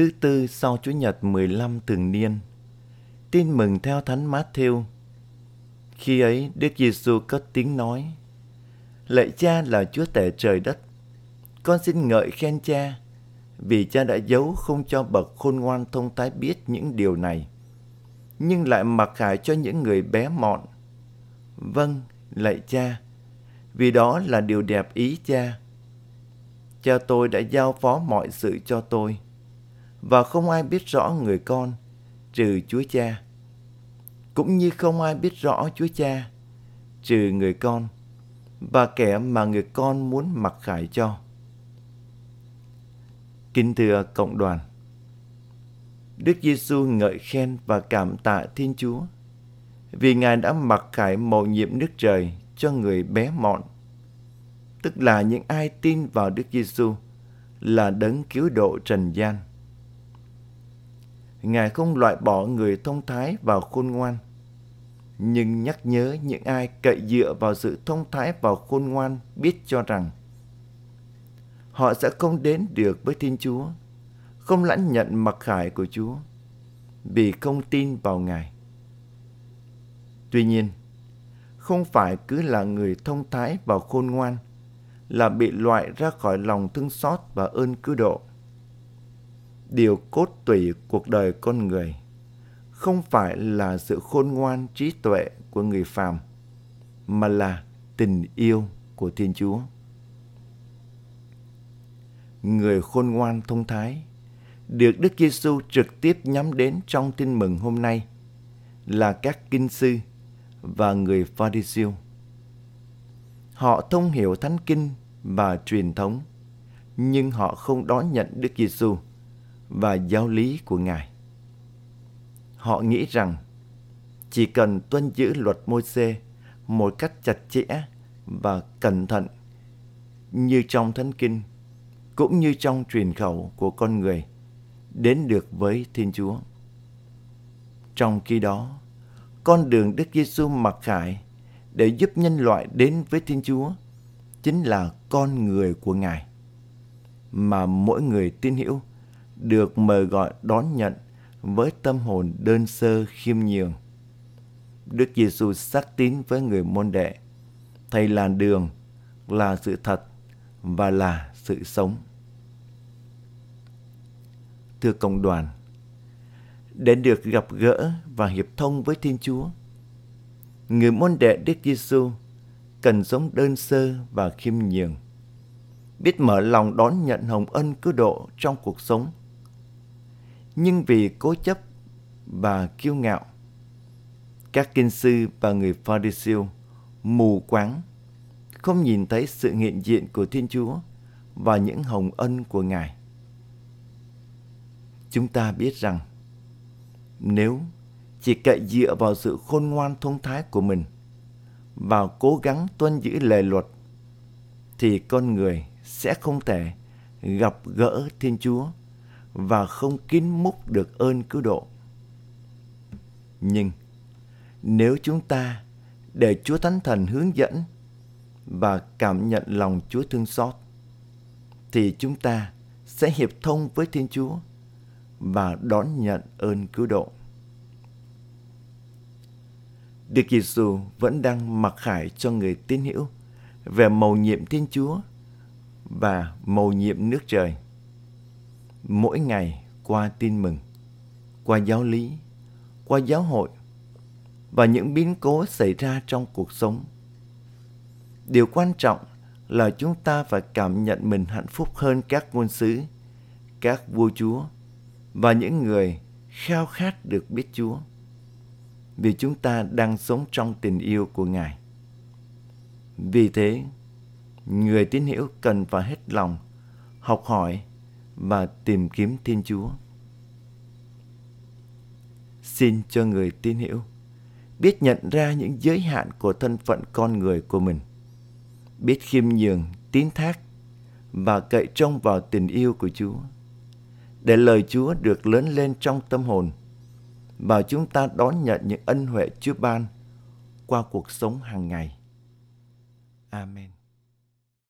thứ tư sau Chủ nhật 15 thường niên. Tin mừng theo Thánh Matthew. Khi ấy, Đức Giêsu cất tiếng nói: Lạy Cha là Chúa Tể trời đất, con xin ngợi khen Cha, vì Cha đã giấu không cho bậc khôn ngoan thông thái biết những điều này, nhưng lại mặc khải cho những người bé mọn. Vâng, lạy Cha, vì đó là điều đẹp ý Cha. Cha tôi đã giao phó mọi sự cho tôi, và không ai biết rõ người con trừ Chúa Cha, cũng như không ai biết rõ Chúa Cha trừ người con và kẻ mà người con muốn mặc khải cho. Kính thưa cộng đoàn, Đức Giêsu ngợi khen và cảm tạ Thiên Chúa vì Ngài đã mặc khải mầu nhiệm nước trời cho người bé mọn, tức là những ai tin vào Đức Giêsu là đấng cứu độ trần gian. Ngài không loại bỏ người thông thái và khôn ngoan, nhưng nhắc nhớ những ai cậy dựa vào sự thông thái và khôn ngoan biết cho rằng họ sẽ không đến được với Thiên Chúa, không lãnh nhận mặc khải của Chúa, vì không tin vào Ngài. Tuy nhiên, không phải cứ là người thông thái và khôn ngoan là bị loại ra khỏi lòng thương xót và ơn cứu độ. Điều cốt tủy cuộc đời con người không phải là sự khôn ngoan trí tuệ của người phàm, mà là tình yêu của Thiên Chúa. Người khôn ngoan thông thái được Đức Giêsu trực tiếp nhắm đến trong tin mừng hôm nay là các kinh sư và người Pha-ri-siêu. Họ thông hiểu Thánh Kinh và truyền thống, nhưng họ không đón nhận Đức Giêsu và giáo lý của Ngài. Họ nghĩ rằng chỉ cần tuân giữ luật Môi-se một cách chặt chẽ và cẩn thận như trong Thánh Kinh cũng như trong truyền khẩu của con người đến được với Thiên Chúa. Trong khi đó, con đường Đức Giêsu mặc khải để giúp nhân loại đến với Thiên Chúa chính là con người của Ngài, mà mỗi người tín hữu được mời gọi đón nhận với tâm hồn đơn sơ khiêm nhường. Đức Giêsu xác tín với người môn đệ: Thầy là đường, là sự thật và là sự sống. Thưa cộng đoàn, để được gặp gỡ và hiệp thông với Thiên Chúa, người môn đệ Đức Giêsu cần sống đơn sơ và khiêm nhường, biết mở lòng đón nhận hồng ân cứu độ trong cuộc sống. Nhưng vì cố chấp và kiêu ngạo, các kinh sư và người Pha-ri-siêu mù quáng, không nhìn thấy sự hiện diện của Thiên Chúa và những hồng ân của Ngài. Chúng ta biết rằng nếu chỉ cậy dựa vào sự khôn ngoan thông thái của mình và cố gắng tuân giữ lề luật, thì con người sẽ không thể gặp gỡ Thiên Chúa và không kín múc được ơn cứu độ. Nhưng nếu chúng ta để Chúa Thánh Thần hướng dẫn và cảm nhận lòng Chúa thương xót, thì chúng ta sẽ hiệp thông với Thiên Chúa và đón nhận ơn cứu độ. Đức Giêsu vẫn đang mặc khải cho người tín hữu về mầu nhiệm Thiên Chúa và mầu nhiệm nước trời. Mỗi ngày qua tin mừng, qua giáo lý, qua giáo hội và những biến cố xảy ra trong cuộc sống, điều quan trọng là chúng ta phải cảm nhận mình hạnh phúc hơn các ngôn sứ, các vua chúa và những người khao khát được biết Chúa, vì chúng ta đang sống trong tình yêu của Ngài. Vì thế, người tín hữu cần phải hết lòng học hỏi và tìm kiếm Thiên Chúa. Xin cho người tín hữu biết nhận ra những giới hạn của thân phận con người của mình, biết khiêm nhường, tín thác và cậy trông vào tình yêu của Chúa, để lời Chúa được lớn lên trong tâm hồn và chúng ta đón nhận những ân huệ Chúa ban qua cuộc sống hàng ngày. Amen.